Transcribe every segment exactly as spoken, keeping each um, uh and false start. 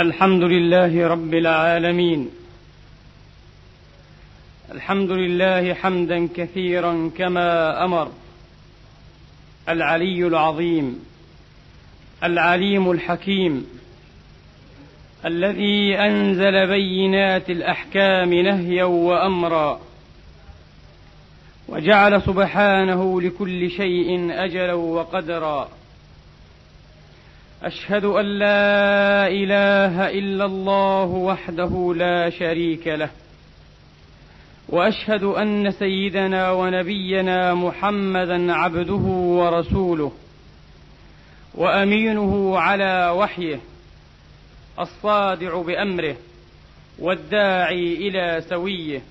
الحمد لله رب العالمين. الحمد لله حمدا كثيرا كما أمر، العلي العظيم العليم الحكيم، الذي أنزل بينات الأحكام نهيا وأمرا، وجعل سبحانه لكل شيء أجلا وقدرا. أشهد أن لا إله إلا الله وحده لا شريك له، وأشهد أن سيدنا ونبينا محمدا عبده ورسوله وأمينه على وحيه، الصادع بأمره والداعي إلى سويه،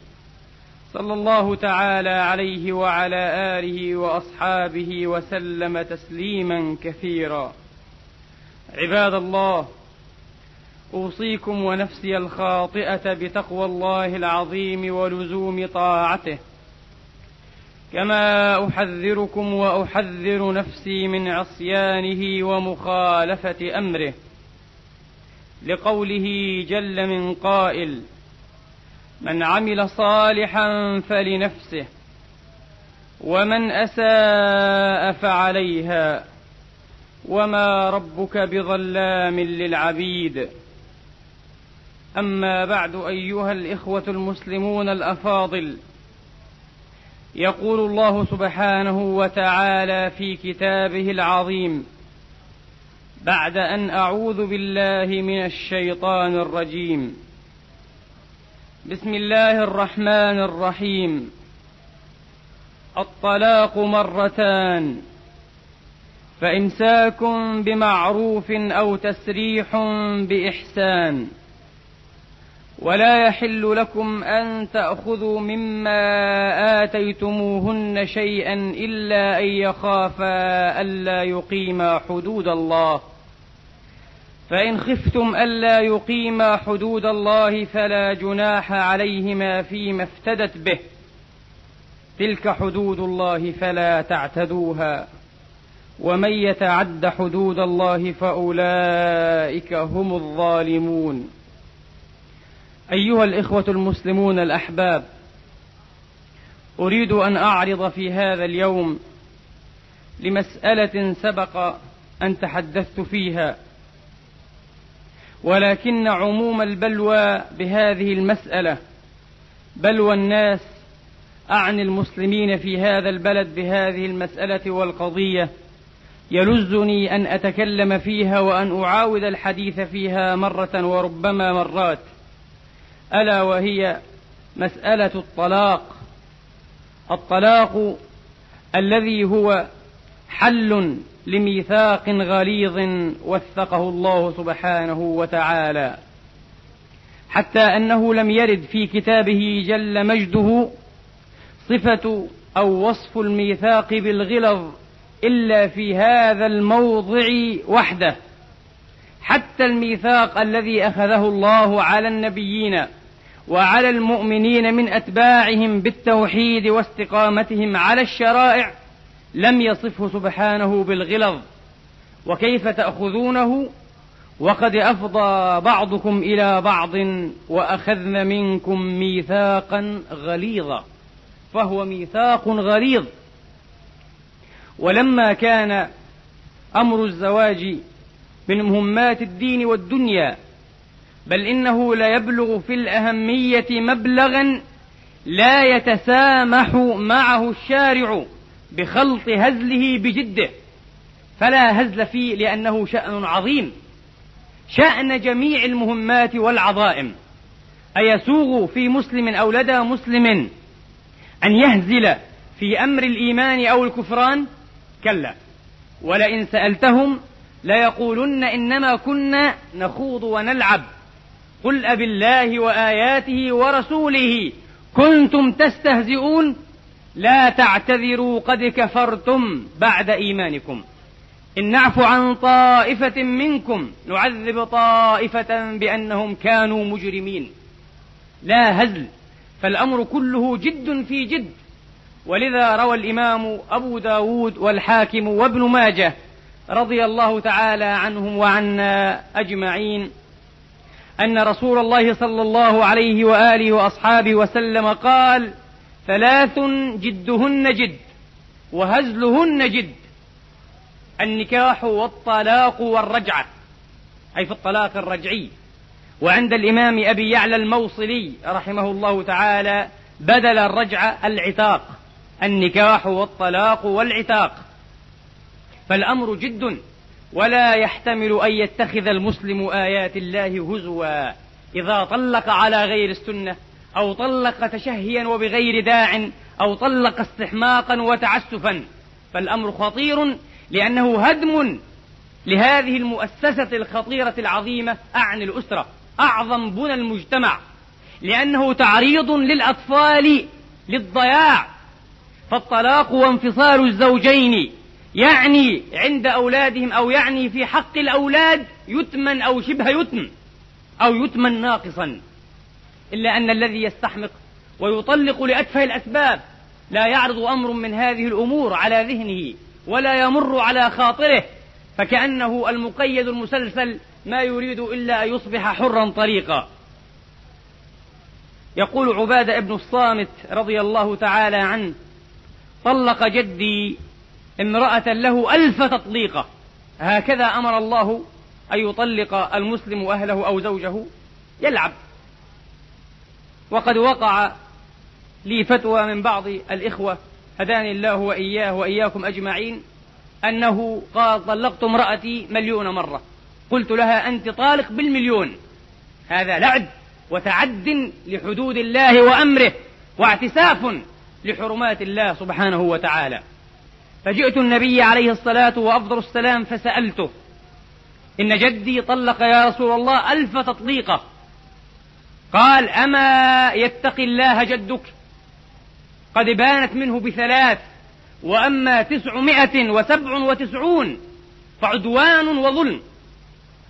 صلى الله تعالى عليه وعلى آله وأصحابه وسلم تسليما كثيرا. عباد الله، أوصيكم ونفسي الخاطئة بتقوى الله العظيم ولزوم طاعته، كما أحذركم وأحذر نفسي من عصيانه ومخالفة أمره، لقوله جل من قائل: من عمل صالحا فلنفسه ومن أساء فعليها وما ربك بظلام للعبيد. أما بعد، أيها الإخوة المسلمون الأفاضل، يقول الله سبحانه وتعالى في كتابه العظيم بعد أن أعوذ بالله من الشيطان الرجيم: بسم الله الرحمن الرحيم. الطلاق مرتان، فإمساك بمعروف أو تسريح بإحسان، ولا يحل لكم أن تأخذوا مما آتيتموهن شيئا إلا أن يخافا ألا يقيما حدود الله، فإن خفتم ألا يقيما حدود الله فلا جناح عليهما فيما افتدت به، تلك حدود الله فلا تعتدوها، ومن يتعد حدود الله فأولئك هم الظالمون. أيها الإخوة المسلمون الأحباب، أريد أن أعرض في هذا اليوم لمسألة سبق أن تحدثت فيها، ولكن عموم البلوى بهذه المسألة، بلوى الناس أعني المسلمين في هذا البلد بهذه المسألة والقضية، يلزني أن أتكلم فيها وأن أعاود الحديث فيها مرة وربما مرات، ألا وهي مسألة الطلاق. الطلاق الذي هو حل لميثاق غليظ وثقه الله سبحانه وتعالى، حتى أنه لم يرد في كتابه جل مجده صفة أو وصف الميثاق بالغلظ إلا في هذا الموضع وحده. حتى الميثاق الذي أخذه الله على النبيين وعلى المؤمنين من أتباعهم بالتوحيد واستقامتهم على الشرائع لم يصفه سبحانه بالغلظ: وكيف تأخذونه وقد أفضى بعضكم إلى بعض وأخذن منكم ميثاقا غليظا. فهو ميثاق غليظ. ولما كان أمر الزواج من مهمات الدين والدنيا، بل إنه ليبلغ في الأهمية مبلغا لا يتسامح معه الشارع بخلط هزله بجده، فلا هزل فيه، لأنه شأن عظيم، شأن جميع المهمات والعظائم. أيسوغ في مسلم أو لدى مسلم أن يهزل في أمر الإيمان أو الكفران؟ كلا، ولئن سألتهم ليقولن إنما كنا نخوض ونلعب، قل أبالله وآياته ورسوله كنتم تستهزئون، لا تعتذروا قد كفرتم بعد إيمانكم، إن نعف عن طائفة منكم نعذب طائفة بأنهم كانوا مجرمين. لا هزل، فالأمر كله جد في جد. ولذا روى الإمام أبو داود والحاكم وابن ماجه رضي الله تعالى عنهم وعنا أجمعين أن رسول الله صلى الله عليه وآله وأصحابه وسلم قال: ثلاث جدهن جد وهزلهن جد، النكاح والطلاق والرجعة، أي في الطلاق الرجعي. وعند الإمام أبي يعلى الموصلي رحمه الله تعالى بدل الرجعة العتاق، النكاح والطلاق والعتاق. فالأمر جد، ولا يحتمل أن يتخذ المسلم آيات الله هزوا. إذا طلق على غير السنة، أو طلق تشهيا وبغير داع، أو طلق استحماقا وتعسفا، فالأمر خطير، لأنه هدم لهذه المؤسسة الخطيرة العظيمة، أعني الأسرة، أعظم بنى المجتمع، لأنه تعريض للأطفال للضياع. فالطلاق وانفصال الزوجين يعني عند أولادهم، أو يعني في حق الأولاد، يتمن أو شبه يتم، أو يتمن ناقصا. إلا أن الذي يستحمق ويطلق لأتفه الأسباب لا يعرض أمر من هذه الأمور على ذهنه ولا يمر على خاطره، فكأنه المقيد المسلسل ما يريد إلا أن يصبح حرا طليقا. يقول عبادة بن الصامت رضي الله تعالى عنه: طلق جدي امرأة له ألف تطليقة. هكذا أمر الله أن يطلق المسلم أهله أو زوجه يلعب. وقد وقع لي فتوى من بعض الإخوة، هداني الله وإياه وإياكم أجمعين، أنه قال: طلقت امرأتي مليون مرة. قلت لها: أنت طالق بالمليون، هذا لعب وتعد لحدود الله وأمره، واعتساف لحرمات الله سبحانه وتعالى. فجئت النبي عليه الصلاة وأفضل السلام فسألته: إن جدي طلق يا رسول الله ألف تطليقة. قال: أما يتقي الله جدك؟ قد بانت منه بثلاث، وأما تسعمائة وسبع وتسعون فعدوان وظلم،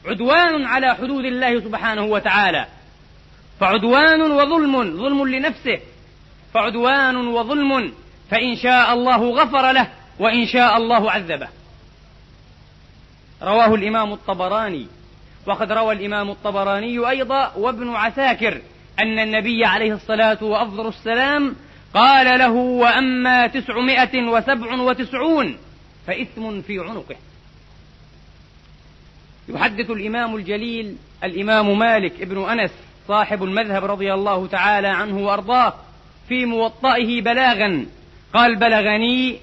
عدوان على حدود الله سبحانه وتعالى، فعدوان وظلم، ظلم لنفسه، فعدوان وظلم، فإن شاء الله غفر له وإن شاء الله عذبه. رواه الإمام الطبراني. وقد روى الإمام الطبراني أيضا وابن عساكر أن النبي عليه الصلاة وأفضل السلام قال له: وأما تسعمائة وسبع وتسعون فإثم في عنقه. يحدث الإمام الجليل الإمام مالك ابن أنس صاحب المذهب رضي الله تعالى عنه وأرضاه في موطئه بلاغا، قال: بلغني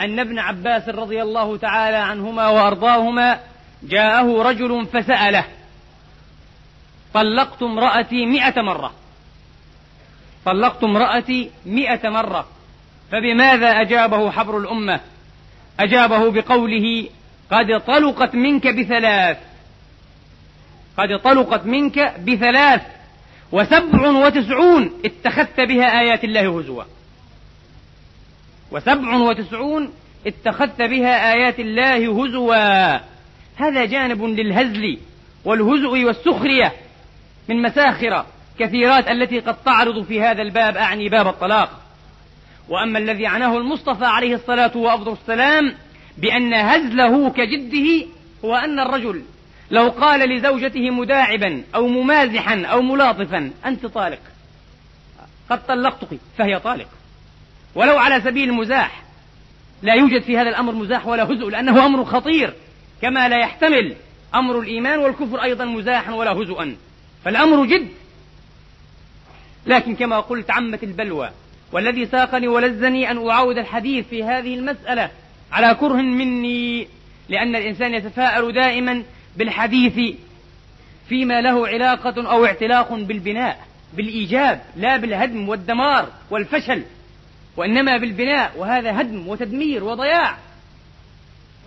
أن ابن عباس رضي الله تعالى عنهما وأرضاهما جاءه رجل فسأله: طلقت امرأتي مئة مرة، طلقت امرأتي مئة مرة، فبماذا أجابه حبر الأمة؟ أجابه بقوله: قد طلقت منك بثلاث، قد طلقت منك بثلاث، وسبع وتسعون اتخذت بها آيات الله هزوا، وسبع وتسعون اتخذت بها آيات الله هزوا. هذا جانب للهزل والهزء والسخرية من مساخر كثيرات التي قد تعرض في هذا الباب، أعني باب الطلاق. وأما الذي عناه المصطفى عليه الصلاة وأفضل السلام بأن هزله كجده، هو أن الرجل لو قال لزوجته مداعبا أو ممازحا أو ملاطفا: أنت طالق، قد طلقتك، فهي طالق، ولو على سبيل المزاح. لا يوجد في هذا الأمر مزاح ولا هزء، لأنه أمر خطير، كما لا يحتمل أمر الإيمان والكفر أيضا مزاحا ولا هزءا، فالأمر جد. لكن كما قلت عمت البلوى، والذي ساقني ولزني أن أعود الحديث في هذه المسألة على كره مني، لأن الإنسان يتفاءل دائما بالحديث فيما له علاقة أو اعتلاق بالبناء، بالإيجاب، لا بالهدم والدمار والفشل، وإنما بالبناء، وهذا هدم وتدمير وضياع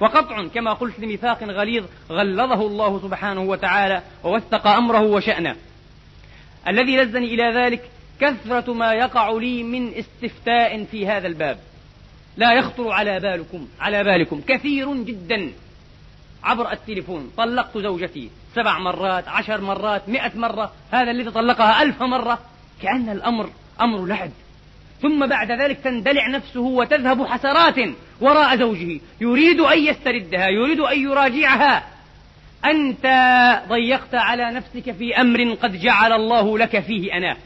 وقطع، كما قلت، لميثاق غليظ غلظه الله سبحانه وتعالى ووثق أمره وشأنه. الذي لزني إلى ذلك كثرة ما يقع لي من استفتاء في هذا الباب، لا يخطر على بالكم على بالكم كثير جدا عبر التليفون: طلقت زوجتي سبع مرات، عشر مرات، مئة مرة، هذا الذي طلقها ألف مرة. كأن الأمر أمر لعب، ثم بعد ذلك تندلع نفسه وتذهب حسرات وراء زوجه، يريد أن يستردها، يريد أن يراجعها، أنت ضيقت على نفسك في أمر قد جعل الله لك فيه أناة.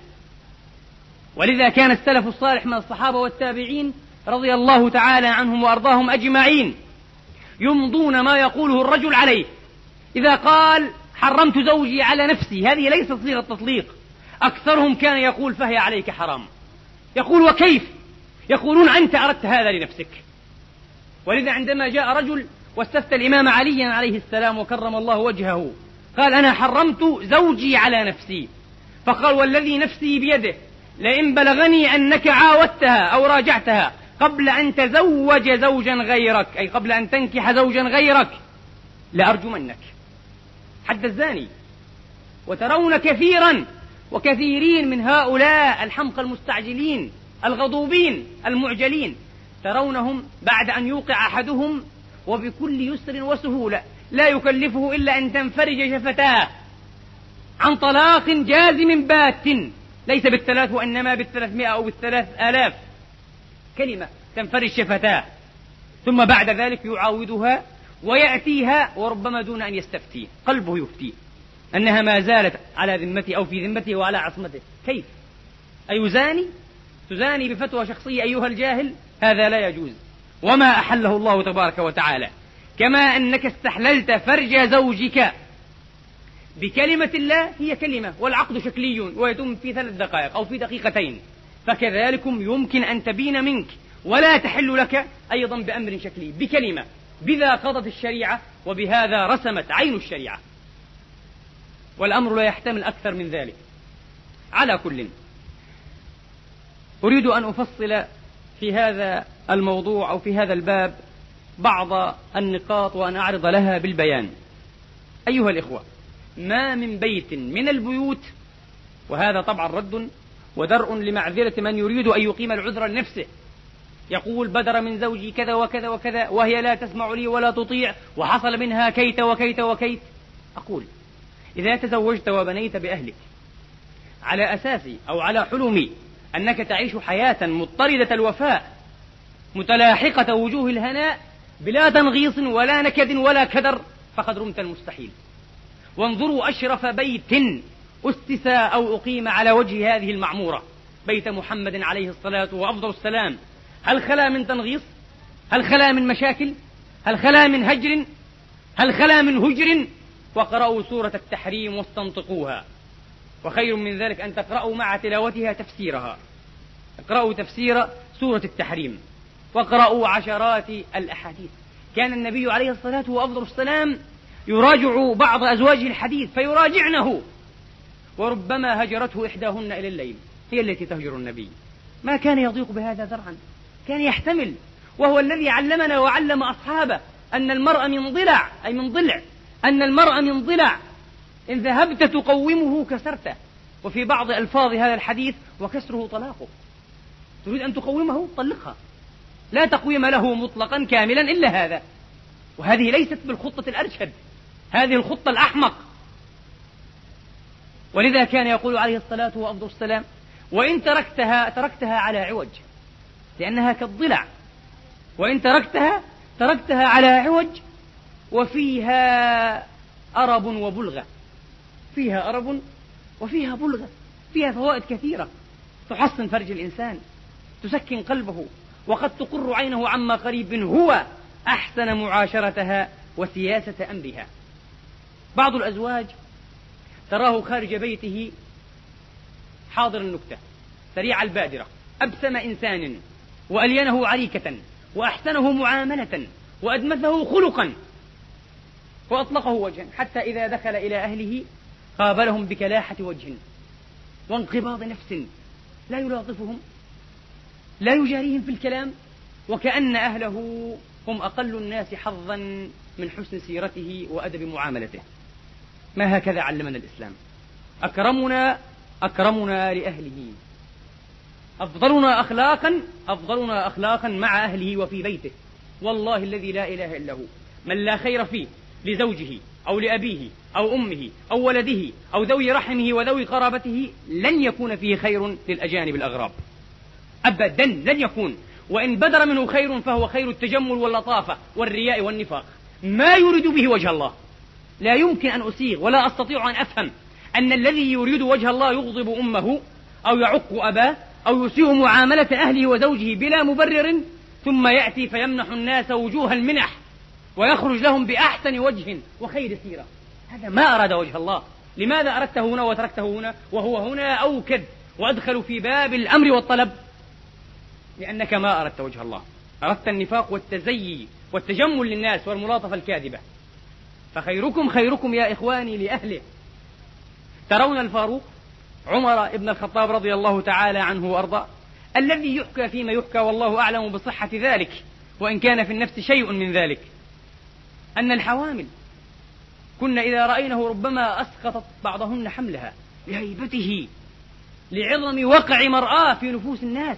ولذا كان السلف الصالح من الصحابة والتابعين رضي الله تعالى عنهم وأرضاهم أجمعين يمضون ما يقوله الرجل عليه. إذا قال حرمت زوجي على نفسي، هذه ليست صيغة تطليق، أكثرهم كان يقول فهي عليك حرام، يقول وكيف، يقولون أنت أردت هذا لنفسك. ولذا عندما جاء رجل واستفتى الإمام علي عليه السلام وكرم الله وجهه قال أنا حرمت زوجي على نفسي، فقال والذي نفسي بيده لئن بلغني أنك عاودتها أو راجعتها قبل أن تزوج زوجا غيرك، أي قبل أن تنكح زوجا غيرك، لأرجمنك حد الزاني. وترون كثيرا وكثيرين من هؤلاء الحمقى المستعجلين الغضوبين المعجلين، ترونهم بعد أن يوقع أحدهم وبكل يسر وسهولة لا يكلفه إلا أن تنفرج شفتاه عن طلاق جازم بات، ليس بالثلاث وإنما بالثلاثمائة أو بالثلاث آلاف كلمة تنفرج شفتاه، ثم بعد ذلك يعاودها ويأتيها وربما دون أن يستفتي قلبه يفتي أنها ما زالت على ذمته أو في ذمته وعلى عصمته. كيف أيزاني؟ تزاني بفتوى شخصية أيها الجاهل؟ هذا لا يجوز. وما أحله الله تبارك وتعالى، كما أنك استحللت فرج زوجك بكلمة الله، هي كلمة والعقد شكلي ويتم في ثلاث دقائق أو في دقيقتين، فكذلكم يمكن أن تبين منك ولا تحل لك أيضا بأمر شكلي بكلمة، بذا قضت الشريعة وبهذا رسمت عين الشريعة، والأمر لا يحتمل أكثر من ذلك. على كل، أريد أن أفصل في هذا الموضوع أو في هذا الباب بعض النقاط وأن أعرض لها بالبيان. أيها الإخوة، ما من بيت من البيوت، وهذا طبعا رد ودرء لمعذرة من يريد أن يقيم العذر لنفسه، يقول بدر من زوجي كذا وكذا وكذا وهي لا تسمع لي ولا تطيع وحصل منها كيت وكيت وكيت. أقول إذا تزوجت وبنيت بأهلك على أساسي أو على حلمي أنك تعيش حياة مضطردة الوفاء متلاحقة وجوه الهناء بلا تنغيص ولا نكد ولا كدر، فقد رمت المستحيل. وانظروا أشرف بيت أسس أو أقيم على وجه هذه المعمورة، بيت محمد عليه الصلاة وأفضل السلام، هل خلا من تنغيص؟ هل خلا من مشاكل؟ هل خلا من هجر؟ هل خلا من هجر؟ وقرأوا سورة التحريم واستنطقوها، وخير من ذلك أن تقرأوا مع تلاوتها تفسيرها، اقرأوا تفسير سورة التحريم وقرأوا عشرات الأحاديث. كان النبي عليه الصلاة والسلام يراجع بعض أزواجه الحديث فيراجعنه، وربما هجرته إحداهن إلى الليل، هي التي تهجر النبي، ما كان يضيق بهذا ذرعا، كان يحتمل. وهو الذي علمنا وعلم أصحابه أن المرأة من ضلع، أي من ضلع، أن المرأة من ضلع إن ذهبت تقومه كسرته، وفي بعض ألفاظ هذا الحديث وكسره طلاقه، تريد أن تقومه طلقها، لا تقويم له مطلقا كاملا إلا هذا. وهذه ليست بالخطة الأرشد، هذه الخطة الأحمق. ولذا كان يقول عليه الصلاة والسلام وإن تركتها تركتها على عوج، لأنها كالضلع، وإن تركتها تركتها على عوج وفيها أرب وبلغة، فيها أرب وفيها بلغة، فيها فوائد كثيرة، تحصن فرج الإنسان، تسكن قلبه، وقد تقر عينه عما قريب هو أحسن معاشرتها وسياسة أمرها. بعض الأزواج تراه خارج بيته حاضر النكتة، سريع البادرة، أبسم إنسان وألينه عريكة وأحسنه معاملة وأدمثه خلقا وأطلقه وجها، حتى إذا دخل إلى أهله قابلهم بكلاحة وجه وانقباض نفس، لا يلاطفهم، لا يجاريهم في الكلام، وكأن أهله هم أقل الناس حظا من حسن سيرته وأدب معاملته. ما هكذا علمنا الإسلام، أكرمنا أكرمنا لأهله، أفضلنا أخلاقا أفضلنا أخلاقا مع أهله وفي بيته. والله الذي لا إله إلا هو، من لا خير فيه لزوجه أو لأبيه أو أمه أو ولده أو ذوي رحمه وذوي قرابته لن يكون فيه خير للأجانب الأغراب أبدا، لن يكون. وإن بدر منه خير فهو خير التجمل واللطافة والرياء والنفاق، ما يريد به وجه الله، لا يمكن أن أسيغ ولا أستطيع أن أفهم أن الذي يريد وجه الله يغضب أمه أو يعق أباه أو يسيء معاملة أهله وزوجه بلا مبرر، ثم يأتي فيمنح الناس وجوه المنح ويخرج لهم بأحسن وجه وخير سيرة. هذا ما أراد وجه الله. لماذا أردته هنا وتركته هنا وهو هنا أوكد وأدخل في باب الأمر والطلب؟ لأنك ما أردت وجه الله، أردت النفاق والتزيي والتجمل للناس والملاطفة الكاذبة. فخيركم خيركم يا إخواني لأهله. ترون الفاروق عمر ابن الخطاب رضي الله تعالى عنه وأرضاه الذي يحكى فيما يحكى والله أعلم بصحة ذلك، وإن كان في النفس شيء من ذلك، أن الحوامل كنا إذا رأينه ربما أسقطت بعضهن حملها لهيبته، لعظم وقع مرآه في نفوس الناس.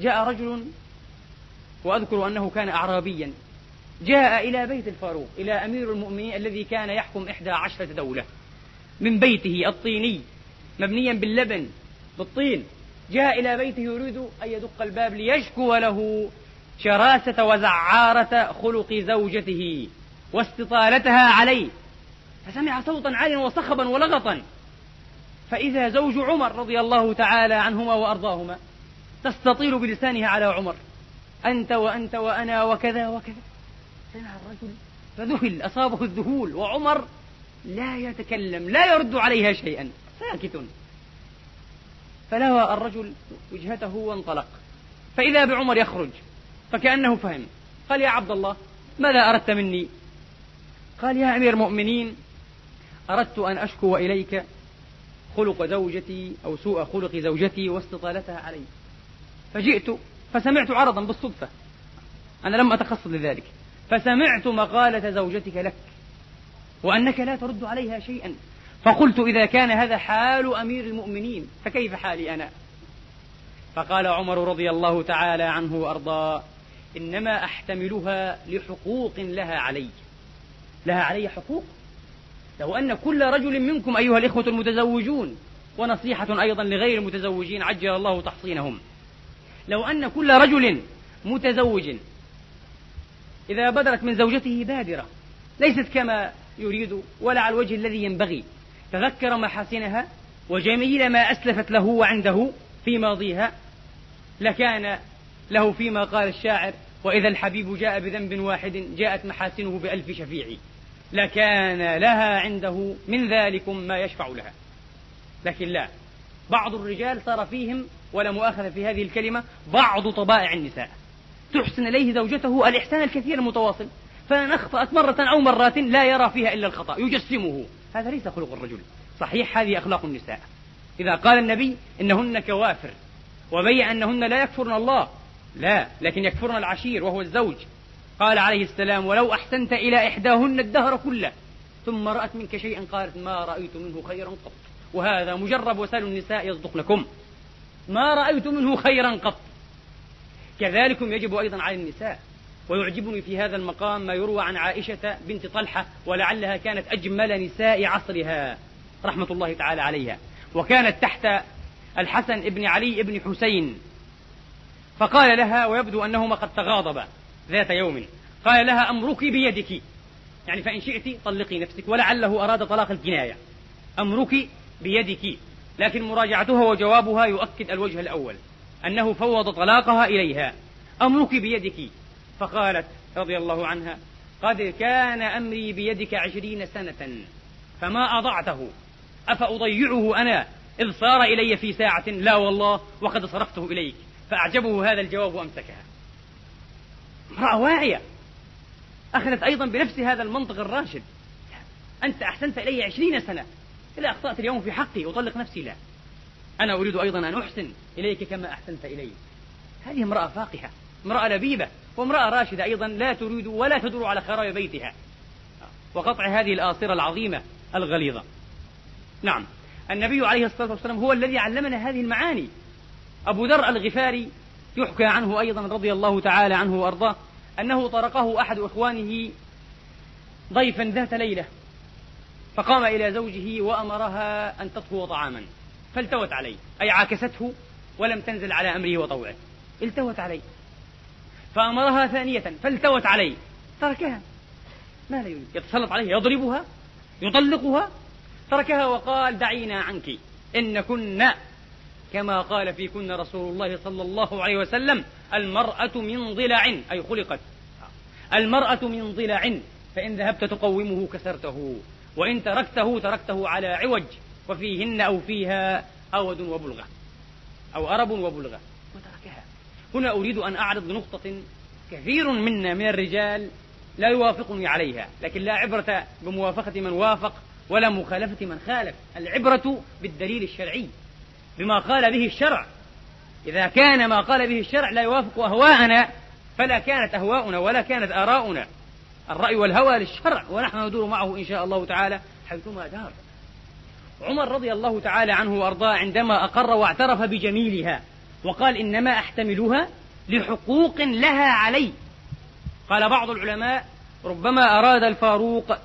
جاء رجل، وأذكر أنه كان أعرابيا، جاء إلى بيت الفاروق، إلى أمير المؤمنين الذي كان يحكم إحدى عشرة دولة، من بيته الطيني مبنيا باللبن بالطين. جاء إلى بيته يريد أن يدق الباب ليشكو له شراسة وزعارة خلق زوجته واستطالتها عليه، فسمع صوتا عاليا وصخبا ولغطا، فإذا زوج عمر رضي الله تعالى عنهما وأرضاهما تستطيل بلسانها على عمر: أنت وأنت وأنا وكذا وكذا. سمع الرجل فذهل، أصابه الذهول، وعمر لا يتكلم لا يرد عليها شيئا، ساكت. فلوى الرجل وجهته وانطلق، فإذا بعمر يخرج، فكأنه فهم. قال: يا عبد الله، ماذا أردت مني؟ قال: يا أمير المؤمنين، أردت أن أشكو إليك خلق زوجتي أو سوء خلق زوجتي واستطالتها علي، فجئت فسمعت عرضا بالصدفة، أنا لم أتقصد لذلك، فسمعت مقالة زوجتك لك وأنك لا ترد عليها شيئا، فقلت: إذا كان هذا حال أمير المؤمنين فكيف حالي أنا؟ فقال عمر رضي الله تعالى عنه وأرضاه: إنما أحتملها لحقوق لها علي. لها علي حقوق؟ لو أن كل رجل منكم أيها الإخوة المتزوجون، ونصيحة أيضا لغير المتزوجين عجل الله تحصينهم، لو أن كل رجل متزوج إذا بدرت من زوجته بادرة ليست كما يريد ولا على الوجه الذي ينبغي، تذكر محاسنها وجميل ما أسلفت له وعنده في ماضيها، لكان له فيما قال الشاعر: وإذا الحبيب جاء بذنب واحد جاءت محاسنه بألف شفيع، لكان لها عنده من ذلك ما يشفع لها. لكن لا، بعض الرجال صار فيهم، ولا مؤاخذة في هذه الكلمة، بعض طبائع النساء تحسن إليه زوجته الإحسان الكثير المتواصل، فإن أخطأت مرة أو مرات لا يرى فيها إلا الخطأ يجسمه. هذا ليس خلق الرجل صحيح، هذه أخلاق النساء. إذا قال النبي إنهن كوافر وبيّن أنهن لا يكفرن الله، لا، لكن يكفرن العشير وهو الزوج. قال عليه السلام: ولو أحسنت إلى إحداهن الدهر كله ثم رأت منك شيئا قالت ما رأيت منه خيرا قط، وهذا مجرب، وسألوا النساء يصدقنكم، ما رأيت منه خيرا قط. كذلكم يجب أيضا على النساء. ويعجبني في هذا المقام ما يروى عن عائشة بنت طلحة، ولعلها كانت أجمل نساء عصرها رحمة الله تعالى عليها، وكانت تحت الحسن ابن علي ابن حسين. فقال لها، ويبدو أنهما قد تغاضبا ذات يوم، قال لها: أمرك بيدك، يعني فإن شئت طلقي نفسك، ولعله أراد طلاق الكناية، أمرك بيدك. لكن مراجعتها وجوابها يؤكد الوجه الأول، أنه فوض طلاقها إليها: أمرك بيدك. فقالت رضي الله عنها: قد كان أمري بيدك عشرين سنة فما أضعته، أفأضيعه أنا إذ صار إلي في ساعة؟ لا والله، وقد صرفته إليك. فأعجبه هذا الجواب وأمسكها. امرأة واعية، أخذت أيضا بنفس هذا المنطق الراشد: أنت أحسنت إلي عشرين سنة، إلا أخطأت اليوم في حقي أطلق نفسي؟ لا، أنا أريد أيضا أن أحسن إليك كما أحسنت إلي. هذه امرأة فاقهة، امرأة لبيبة، وامرأة راشدة أيضا، لا تريد ولا تدور على خراب بيتها وقطع هذه الآصرة العظيمة الغليظة. نعم، النبي عليه الصلاة والسلام هو الذي علمنا هذه المعاني. أبو ذر الغفاري يحكى عنه أيضا رضي الله تعالى عنه وأرضاه أنه طرقه أحد إخوانه ضيفا ذات ليلة، فقام إلى زوجه وأمرها أن تطهو طعاما، فالتوت عليه، أي عاكسته ولم تنزل على أمره وطوعه، التوت عليه. فأمرها ثانية فالتوت عليه، تركها. ما لا يريد، يتسلط عليها، يضربها، يطلقها. تركها وقال دعينا عنك إن كنا كما قال في كنا رسول الله صلى الله عليه وسلم المرأة من ضلع، أي خلقت المرأة من ضلع، فإن ذهبت تقومه كسرته، وإن تركته تركته على عوج، وفيهن أو فيها أود وبلغة أو أرب وبلغة، وتركها. هنا أريد أن أعرض نقطة كثير منا من الرجال لا يوافقني عليها، لكن لا عبرة بموافقة من وافق ولا مخالفة من خالف، العبرة بالدليل الشرعي، بما قال به الشرع. إذا كان ما قال به الشرع لا يوافق أهواءنا فلا كانت أهواؤنا ولا كانت آراؤنا، الرأي والهوى للشرع، ونحن ندور معه إن شاء الله تعالى حيثما دار. عمر رضي الله تعالى عنه وأرضاه عندما أقر واعترف بجميلها وقال إنما أحتملها لحقوق لها علي، قال بعض العلماء ربما أراد الفاروق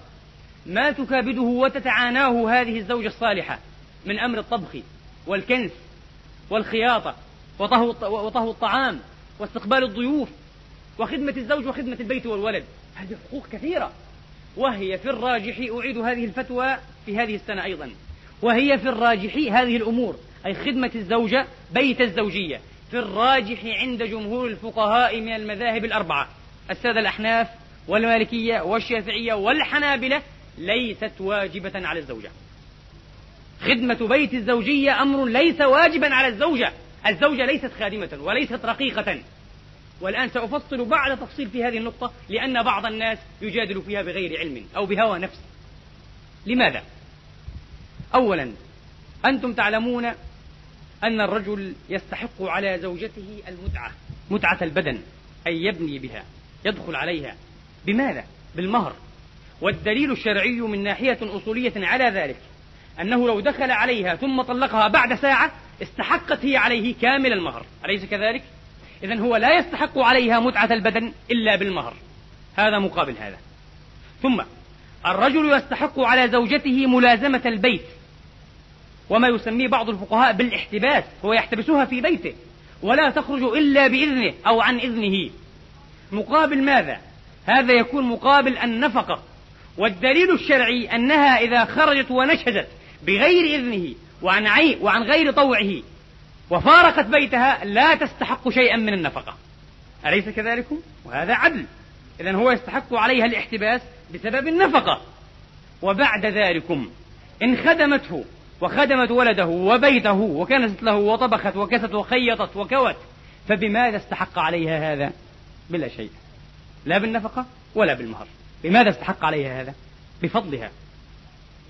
ما تكابده وتتعاناه هذه الزوجة الصالحة من أمر الطبخ والكنس والخياطة وطهو الطعام واستقبال الضيوف وخدمة الزوج وخدمة البيت والولد، هذه حقوق كثيرة. وهي في الراجح، أعيد هذه الفتوى في هذه السنة أيضا، وهي في الراجح هذه الأمور، أي خدمة الزوجة، بيت الزوجية، في الراجح عند جمهور الفقهاء من المذاهب الأربعة، السادة الأحناف والمالكية والشافعية والحنابلة، ليست واجبة على الزوجة. خدمة بيت الزوجية أمر ليس واجبا على الزوجة، الزوجة ليست خادمة وليست رقيقة. والآن سأفصل بعد تفصيل في هذه النقطة، لأن بعض الناس يجادل فيها بغير علم أو بهوى نفس. لماذا؟ أولا، أنتم تعلمون أن الرجل يستحق على زوجته المتعة، متعة البدن، أي يبني بها، يدخل عليها. بماذا؟ بالمهر. والدليل الشرعي من ناحية أصولية على ذلك أنه لو دخل عليها ثم طلقها بعد ساعة استحقت هي عليه كامل المهر، أليس كذلك؟ إذن هو لا يستحق عليها متعة البدن إلا بالمهر، هذا مقابل هذا. ثم الرجل يستحق على زوجته ملازمة البيت، وما يسميه بعض الفقهاء بالاحتباس، هو يحتبسها في بيته ولا تخرج إلا بإذنه أو عن إذنه. مقابل ماذا؟ هذا يكون مقابل النفقة، والدليل الشرعي أنها إذا خرجت ونشزت بغير إذنه وعن, عي وعن غير طوعه وفارقت بيتها لا تستحق شيئا من النفقة، أليس كذلك؟ وهذا عدل. إذن هو يستحق عليها الاحتباس بسبب النفقة. وبعد ذلكم إن خدمته وخدمت ولده وبيته وكنست له وطبخت وكست وخيطت وكوت، فبماذا استحق عليها هذا؟ بلا شيء، لا بالنفقة ولا بالمهر. بماذا استحق عليها هذا؟ بفضلها،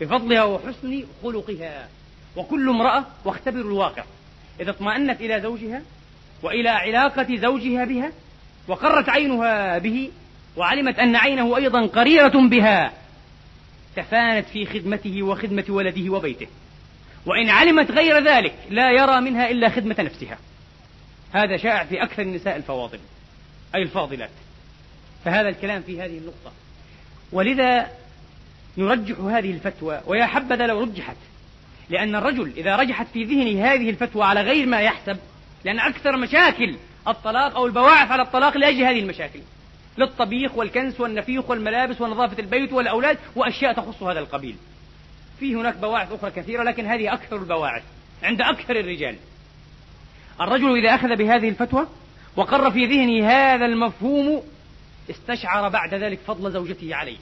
بفضلها وحسن خلقها. وكل امرأة، واختبروا الواقع، إذا اطمأنت إلى زوجها وإلى علاقة زوجها بها وقرت عينها به وعلمت أن عينه أيضا قريرة بها، تفانت في خدمته وخدمة ولده وبيته. وإن علمت غير ذلك لا يرى منها إلا خدمة نفسها، هذا شائع في أكثر النساء الفواضل أي الفاضلات. فهذا الكلام في هذه النقطة، ولذا نرجح هذه الفتوى، ويا حبذا لو رجحت، لأن الرجل إذا رجحت في ذهنه هذه الفتوى على غير ما يحسب، لأن أكثر مشاكل الطلاق أو البواعث على الطلاق لأجل هذه المشاكل، للطبيخ والكنس والنفيخ والملابس ونظافة البيت والأولاد وأشياء تخص هذا القبيل. في هناك بواعث أخرى كثيرة، لكن هذه أكثر البواعث عند أكثر الرجال. الرجل إذا أخذ بهذه الفتوى وقر في ذهنه هذا المفهوم، استشعر بعد ذلك فضل زوجته عليه.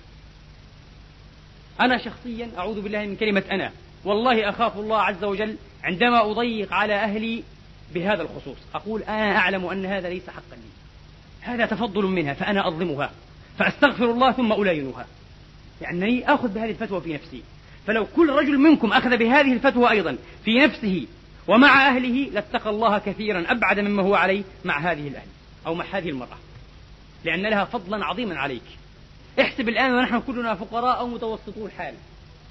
أنا شخصيا، أعوذ بالله من كلمة أنا، والله أخاف الله عز وجل عندما أضيق على أهلي بهذا الخصوص، أقول أنا أعلم أن هذا ليس حقا لي، هذا تفضل منها، فأنا أظلمها، فأستغفر الله ثم ألينها، لأنني أخذ بهذه الفتوى في نفسي. فلو كل رجل منكم أخذ بهذه الفتوى أيضا في نفسه ومع أهله لاتقى الله كثيرا أبعد مما هو عليه مع هذه الأهل أو مع هذه المرأة، لأن لها فضلا عظيما عليك. احسب الآن، ونحن كلنا فقراء أو متوسطو الحال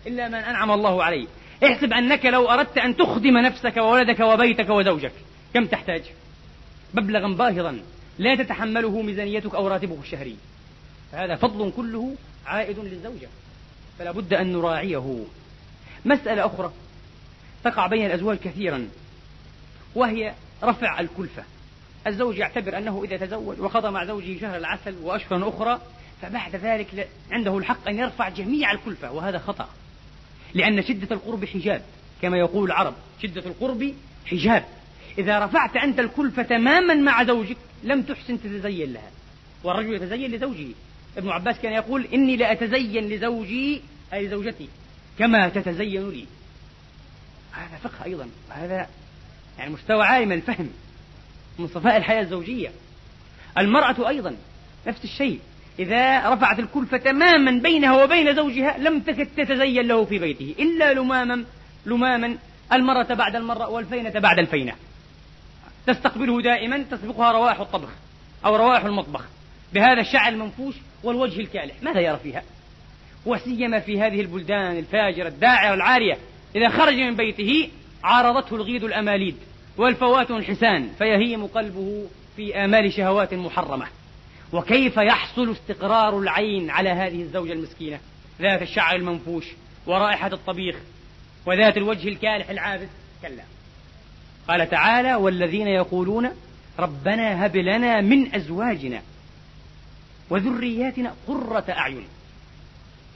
إلا من أنعم الله عليه، احسب أنك لو أردت أن تخدم نفسك وولدك وبيتك وزوجك كم تحتاج؟ مبلغا باهظا لا تتحمله ميزانيتك أو راتبك الشهري، فهذا فضل كله عائد للزوجة، فلا بد أن نراعيه. مسألة أخرى تقع بين الأزواج كثيرا، وهي رفع الكلفة. الزوج يعتبر أنه إذا تزوج وقضى مع زوجه شهر العسل وأشهر أخرى فبعد ذلك عنده الحق أن يرفع جميع الكلفة، وهذا خطأ، لأن شدة القرب حجاب كما يقول العرب، شدة القرب حجاب. إذا رفعت أنت الكلفة تماما مع زوجك لم تحسن تتزين لها، والرجل يتزين لزوجه. ابن عباس كان يقول إني لأتزين لزوجي أي زوجتي كما تتزين لي. هذا فقه أيضا، هذا يعني مستوى عالي من الفهم من صفاء الحياة الزوجية. المرأة أيضا نفس الشيء، إذا رفعت الكلفة تماما بينها وبين زوجها لم تكد تتزين له في بيته إلا لماما لماما، المرة بعد المرة والفينة بعد الفينة، تستقبله دائما تسبقها روائح الطبخ أو روائح المطبخ بهذا الشعر المنفوش والوجه الكالح. ماذا يرى فيها؟ وسيما في هذه البلدان الفاجرة الداعرة العارية، إذا خرج من بيته عارضته الغيد الأماليد والفوات الحسان فيهيم قلبه في آمال شهوات محرمة. وكيف يحصل استقرار العين على هذه الزوجة المسكينة ذات الشعر المنفوش ورائحة الطبيخ وذات الوجه الكالح العابس؟ كلا، قال تعالى: والذين يقولون ربنا هب لنا من أزواجنا وذرياتنا قرة أعين.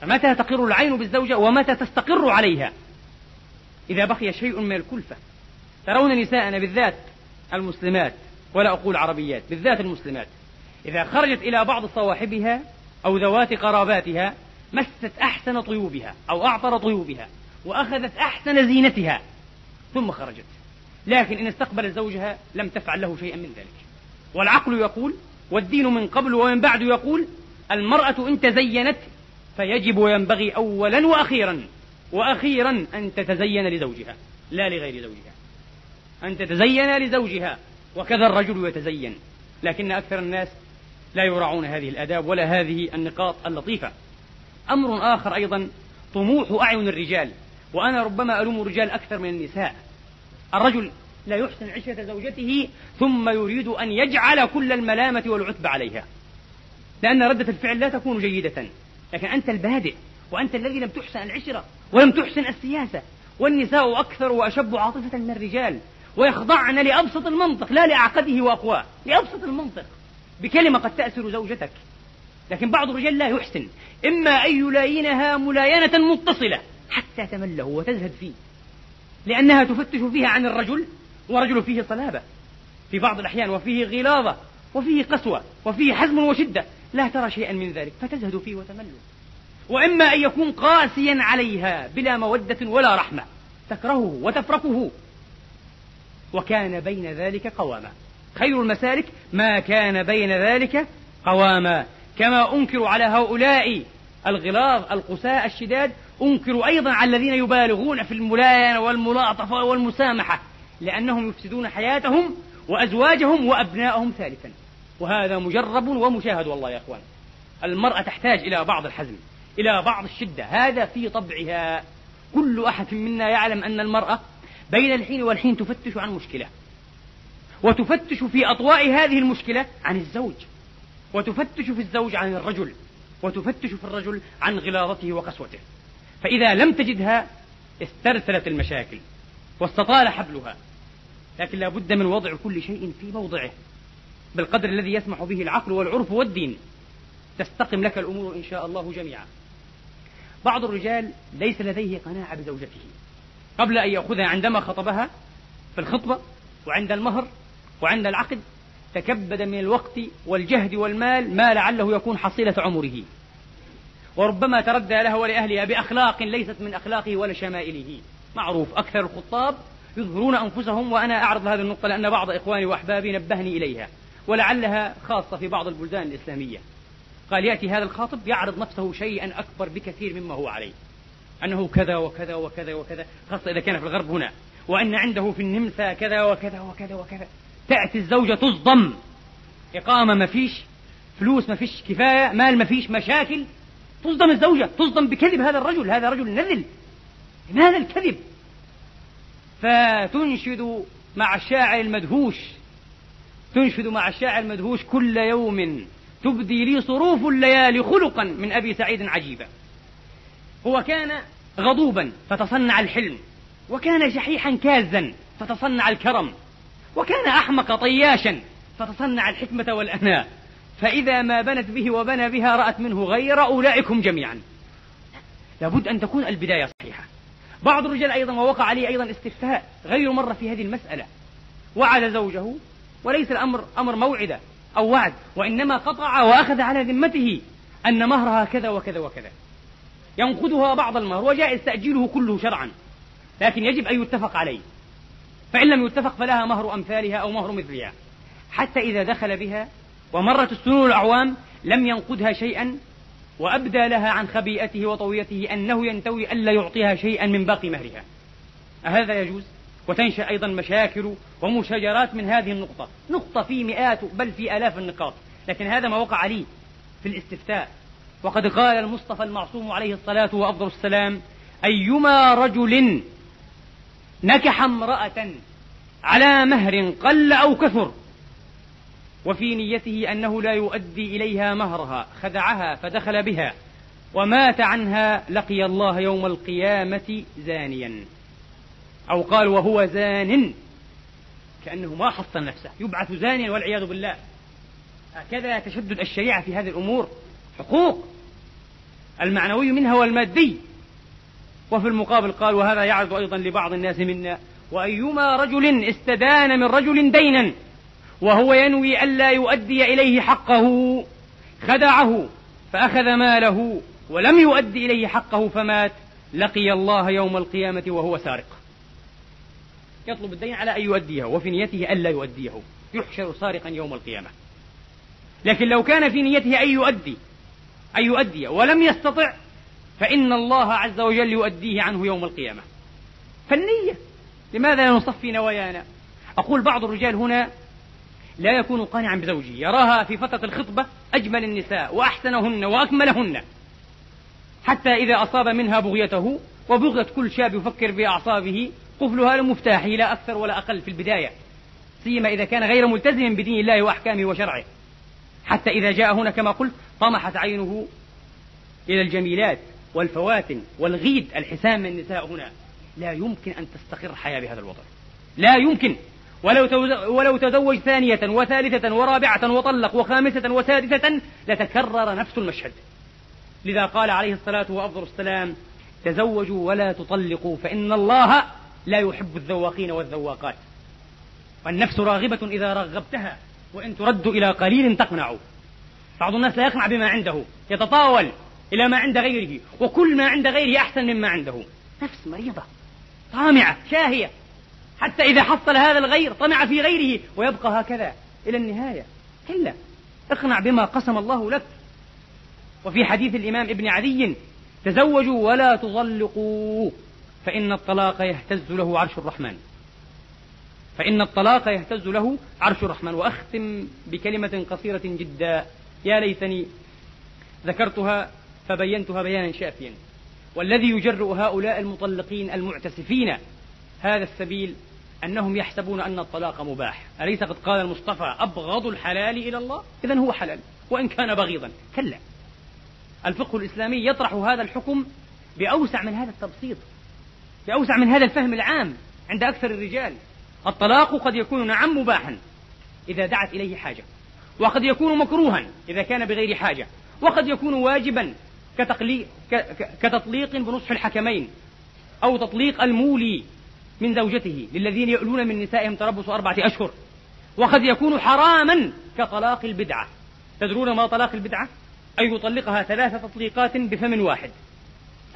فمتى تقر العين بالزوجة ومتى تستقر عليها؟ إذا بقي شيء من الكلفة. ترون نساءنا بالذات المسلمات، ولا أقول عربيات، بالذات المسلمات، إذا خرجت إلى بعض صواحبها أو ذوات قراباتها مست أحسن طيوبها أو أعطر طيوبها وأخذت أحسن زينتها ثم خرجت، لكن إن استقبلت زوجها لم تفعل له شيئا من ذلك. والعقل يقول والدين من قبل ومن بعد يقول: المرأة إن تزينت فيجب وينبغي أولا وأخيرا وأخيرا أن تتزين لزوجها لا لغير زوجها، أن تتزين لزوجها. وكذا الرجل يتزين، لكن أكثر الناس لا يراعون هذه الآداب ولا هذه النقاط اللطيفة. أمر آخر أيضا طموح أعين الرجال، وأنا ربما ألوم الرجال أكثر من النساء. الرجل لا يحسن عشرة زوجته ثم يريد أن يجعل كل الملامة والعتب عليها، لأن ردة الفعل لا تكون جيدة. لكن أنت البادئ وأنت الذي لم تحسن العشرة ولم تحسن السياسة. والنساء أكثر وأشب عاطفة من الرجال، ويخضعن لأبسط المنطق لا لأعقده وأقواه، لأبسط المنطق، بكلمة قد تأسر زوجتك. لكن بعض الرجال لا يحسن، إما أن يلاينها ملاينة متصلة حتى تمله وتزهد فيه، لأنها تفتش فيها عن الرجل، ورجل فيه صلابة في بعض الأحيان، وفيه غلاظة، وفيه قسوة، وفيه حزم وشدة، لا ترى شيئا من ذلك فتزهد فيه وتمله. وإما أن يكون قاسيا عليها بلا مودة ولا رحمة، تكرهه وتفرقه. وكان بين ذلك قواما، خير المسالك ما كان بين ذلك قواما. كما أنكر على هؤلاء الغلاظ القساء الشداد، أنكر أيضا على الذين يبالغون في الملاينة والملاطفة والمسامحة، لأنهم يفسدون حياتهم وأزواجهم وأبنائهم ثالثا، وهذا مجرب ومشاهد. والله يا أخوان، المرأة تحتاج إلى بعض الحزم، إلى بعض الشدة، هذا في طبعها. كل أحد منا يعلم أن المرأة بين الحين والحين تفتش عن مشكلة، وتفتش في أطواء هذه المشكلة عن الزوج، وتفتش في الزوج عن الرجل، وتفتش في الرجل عن غلاظته وقسوته. فإذا لم تجدها استرسلت المشاكل واستطال حبلها. لكن لا بد من وضع كل شيء في موضعه بالقدر الذي يسمح به العقل والعرف والدين، تستقم لك الأمور إن شاء الله جميعا. بعض الرجال ليس لديه قناعة بزوجته قبل أن يأخذها، عندما خطبها في الخطبة وعند المهر وعند العقد تكبد من الوقت والجهد والمال ما لعله يكون حصيلة عمره، وربما تردى لها ولأهلها بأخلاق ليست من أخلاقه ولا شمائله. معروف، أكثر الخطاب يظهرون أنفسهم، وأنا أعرض هذه النقطة لأن بعض إخواني وأحبابي نبهني إليها، ولعلها خاصة في بعض البلدان الإسلامية. قال يأتي هذا الخاطب يعرض نفسه شيئا أكبر بكثير مما هو عليه، أنه كذا وكذا وكذا وكذا، خاصة إذا كان في الغرب هنا، وأن عنده في النمسا كذا وكذا وكذا وكذا. تأتي الزوجة تصدم، إقامة ما فيش، فلوس ما فيش كفاية، مال ما فيش، مشاكل. تصدم الزوجة، تصدم بكذب هذا الرجل، هذا رجل نذل، هذا الكذب. فتنشد مع الشاعر المدهوش، تنشد مع الشاعر المدهوش: كل يوم تبدي لي صروف الليالي خلقا من أبي سعيد عجيبا. هو كان غضوبا فتصنع الحلم، وكان شحيحا كازا فتصنع الكرم، وكان أحمق طياشا فتصنع الحكمة والأناة، فإذا ما بنت به وبنى بها رأت منه غير أولئكم جميعا. لابد أن تكون البداية صحيحة. بعض الرجال أيضا ووقع عليه أيضا استفتاء غير مرة في هذه المسألة، وعد زوجه وليس الأمر أمر موعدة أو وعد، وإنما قطع وأخذ على ذمته أن مهرها كذا وكذا وكذا، ينقضها بعض المهر وجائز تأجيله كله شرعا، لكن يجب أن يتفق عليه، فإن لم يتفق فلها مهر أمثالها أو مهر مثلها، حتى إذا دخل بها ومرت السنون الأعوام لم ينقدها شيئا، وأبدى لها عن خبيئته وطويته أنه ينتوي ألا يعطيها شيئا من باقي مهرها. أهذا يجوز؟ وتنشأ أيضا مشاكل ومشاجرات من هذه النقطة، نقطة في مئات بل في آلاف النقاط، لكن هذا ما وقع عليه في الاستفتاء. وقد قال المصطفى المعصوم عليه الصلاة وأفضل السلام: أيما رجل نكح امرأة على مهر قل أو كثر وفي نيته أنه لا يؤدي إليها مهرها، خدعها فدخل بها ومات عنها، لقي الله يوم القيامة زانيا. أو قال: وهو زان، كأنه ما حصن نفسه، يبعث زانيا والعياذ بالله. هكذا تشدد الشريعة في هذه الأمور، حقوق المعنوي منها والمادي. وفي المقابل قال: وهذا يعرض أيضا لبعض الناس منا: وأيما رجل استدان من رجل دينا وهو ينوي ألا يؤدي إليه حقه، خدعه فأخذ ماله ولم يؤدي إليه حقه فمات، لقي الله يوم القيامة وهو سارق. يطلب الدين على أن يؤديه وفي نيته ألا يؤديه، يحشر سارقا يوم القيامة. لكن لو كان في نيته أن يؤدي أن يؤدي ولم يستطع، فإن الله عز وجل يؤديه عنه يوم القيامة. فالنية، لماذا لا نصفي نوايانا؟ أقول بعض الرجال هنا لا يكون قانعا بزوجه، يراها في فترة الخطبة أجمل النساء وأحسنهن وأكملهن، حتى إذا أصاب منها بغيته وبغية كل شاب يفكر بأعصابه قفلها المفتاح، لا أكثر ولا أقل في البداية، سيما إذا كان غير ملتزم بدين الله وأحكامه وشرعه، حتى إذا جاء هنا كما قلت طمحت عينه إلى الجميلات والفواتن والغيد، الحسام النساء هنا لا يمكن أن تستقر حياة بهذا الوضع، لا يمكن. ولو تزوج ثانية وثالثة ورابعة وطلق وخامسة وسادسة لتكرر نفس المشهد. لذا قال عليه الصلاة والسلام: تزوجوا ولا تطلقوا فإن الله لا يحب الذواقين والذواقات. والنفس راغبة إذا رغبتها، وإن ترد إلى قليل تقنع. بعض الناس لا يقنع بما عنده، يتطاول إلى ما عند غيره، وكل ما عند غيره أحسن مما عنده. نفس مريضة طامعة شاهية، حتى إذا حصل هذا الغير طمع في غيره، ويبقى هكذا إلى النهاية. هلا اقنع بما قسم الله لك. وفي حديث الإمام ابن عدي: تزوجوا ولا تطلقوا فإن الطلاق يهتز له عرش الرحمن. فإن الطلاق يهتز له عرش الرحمن. وأختم بكلمة قصيرة جدا، يا ليتني ذكرتها فبينتها بيانا شافيا. والذي يجرؤ هؤلاء المطلقين المعتسفين هذا السبيل أنهم يحسبون أن الطلاق مباح. أليس قد قال المصطفى: أبغض الحلال إلى الله، إذن هو حلال وإن كان بغيضا. كلا، الفقه الإسلامي يطرح هذا الحكم بأوسع من هذا التبسيط، بأوسع من هذا الفهم العام عند أكثر الرجال. الطلاق قد يكون نعم مباحا إذا دعت إليه حاجة، وقد يكون مكروها إذا كان بغير حاجة، وقد يكون واجبا كتطليق بنصح الحكمين، أو تطليق المولي من زوجته للذين يؤلون من نسائهم تربص أربعة أشهر، وقد يكون حراما كطلاق البدعة. تدرون ما طلاق البدعة؟ أن يطلقها ثلاثة تطليقات بفم واحد،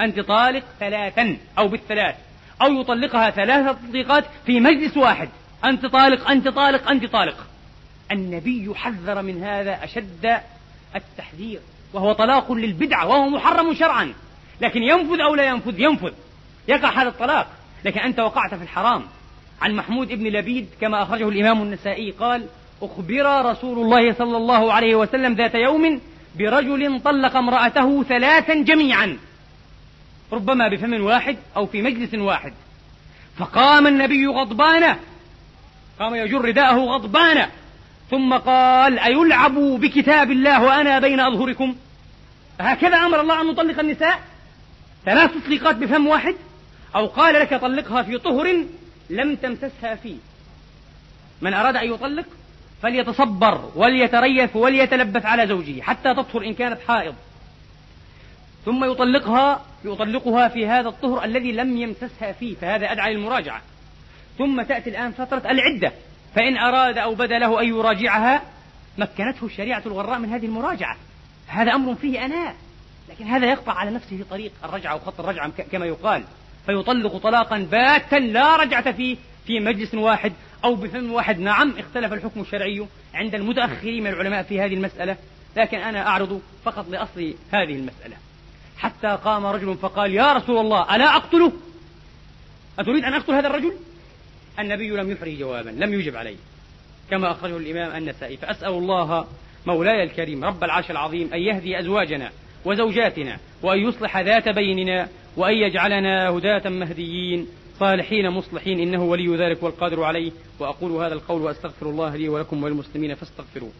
أنت طالق ثلاثا أو بالثلاث، أو يطلقها ثلاثة تطليقات في مجلس واحد، أنت طالق أنت طالق أنت طالق. النبي حذر من هذا أشد التحذير، وهو طلاق للبدعة وهو محرم شرعا، لكن ينفذ أو لا ينفذ؟ ينفذ، يقع هذا الطلاق، لكن أنت وقعت في الحرام. عن محمود ابن لبيد كما أخرجه الإمام النسائي قال: أخبر رسول الله صلى الله عليه وسلم ذات يوم برجل طلق امرأته ثلاثا جميعا، ربما بفم واحد أو في مجلس واحد، فقام النبي غضبانا، قام يجر رداءه غضبانا، ثم قال: أيلعب بكتاب الله وأنا بين أظهركم؟ هكذا أمر الله أن نطلق النساء، ثلاث تطليقات بفم واحد، أو قال لك طلقها في طهر لم تمسسها فيه. من أراد أن يطلق فليتصبر وليتريث وليتلبث على زوجه حتى تطهر إن كانت حائض، ثم يطلقها يطلقها في هذا الطهر الذي لم يمسسها فيه، فهذا أدعى للمراجعة. ثم تأتي الآن فترة العدة، فإن أراد أو بدا له أن يراجعها مكنته الشريعة الغراء من هذه المراجعة، هذا أمر فيه أناة، لكن هذا يقطع على نفسه طريق الرجعة وخط الرجعة كما يقال، فيطلق طلاقا باتا لا رجعة فيه في مجلس واحد أو بفم واحد. نعم اختلف الحكم الشرعي عند المتأخرين من العلماء في هذه المسألة، لكن أنا أعرض فقط لأصل هذه المسألة. حتى قام رجل فقال: يا رسول الله، ألا أقتله؟ أتريد أن أقتل هذا الرجل؟ النبي لم يحري جوابا، لم يجب عليه، كما أخرجه الإمام النسائي. فأسأل الله مولاي الكريم رب العرش العظيم أن يهدي أزواجنا وزوجاتنا، وأن يصلح ذات بيننا، وأن يجعلنا هداة مهديين صالحين مصلحين، إنه ولي ذلك والقادر عليه. وأقول هذا القول وأستغفر الله لي ولكم وللمسلمين فاستغفروه.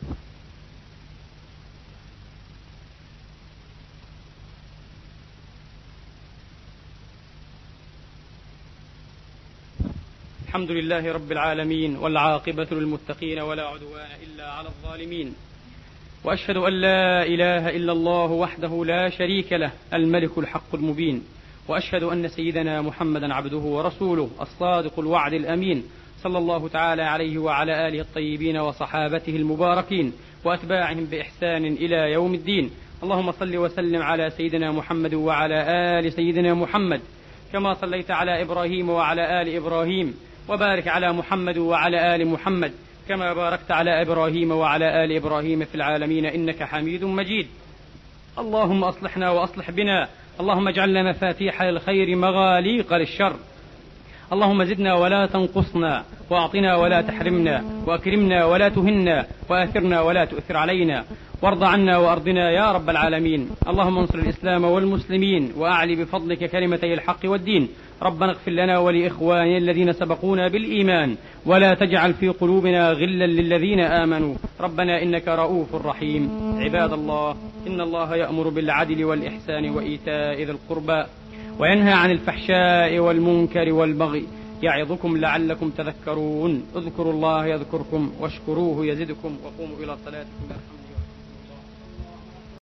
الحمد لله رب العالمين، والعاقبة للمتقين، ولا عدوان إلا على الظالمين، وأشهد أن لا إله إلا الله وحده لا شريك له الملك الحق المبين، وأشهد أن سيدنا محمدا عبده ورسوله الصادق الوعد الأمين، صلى الله تعالى عليه وعلى آله الطيبين وصحابته المباركين وأتباعهم بإحسان إلى يوم الدين. اللهم صل وسلم على سيدنا محمد وعلى آل سيدنا محمد، كما صليت على إبراهيم وعلى آل إبراهيم، وبارك على محمد وعلى آل محمد، كما باركت على إبراهيم وعلى آل إبراهيم في العالمين إنك حميد مجيد. اللهم أصلحنا وأصلح بنا، اللهم اجعلنا مفاتيح للخير مغاليق للشر، اللهم زدنا ولا تنقصنا، وأعطنا ولا تحرمنا، وأكرمنا ولا تهنا، وآثرنا ولا تؤثر علينا، وارض عنا وأرضنا يا رب العالمين. اللهم انصر الإسلام والمسلمين، وأعلي بفضلك كلمتي الحق والدين. ربنا اغفر لنا ولإخواننا الذين سبقونا بالإيمان، ولا تجعل في قلوبنا غلا للذين آمنوا، ربنا إنك رؤوف رحيم. عباد الله، إن الله يأمر بالعدل والإحسان وإيتاء ذي القربى، وينهى عن الفحشاء والمنكر والبغي، يعظكم لعلكم تذكرون. اذكروا الله يذكركم، واشكروه يزدكم، وقوموا إلى صلاتكم.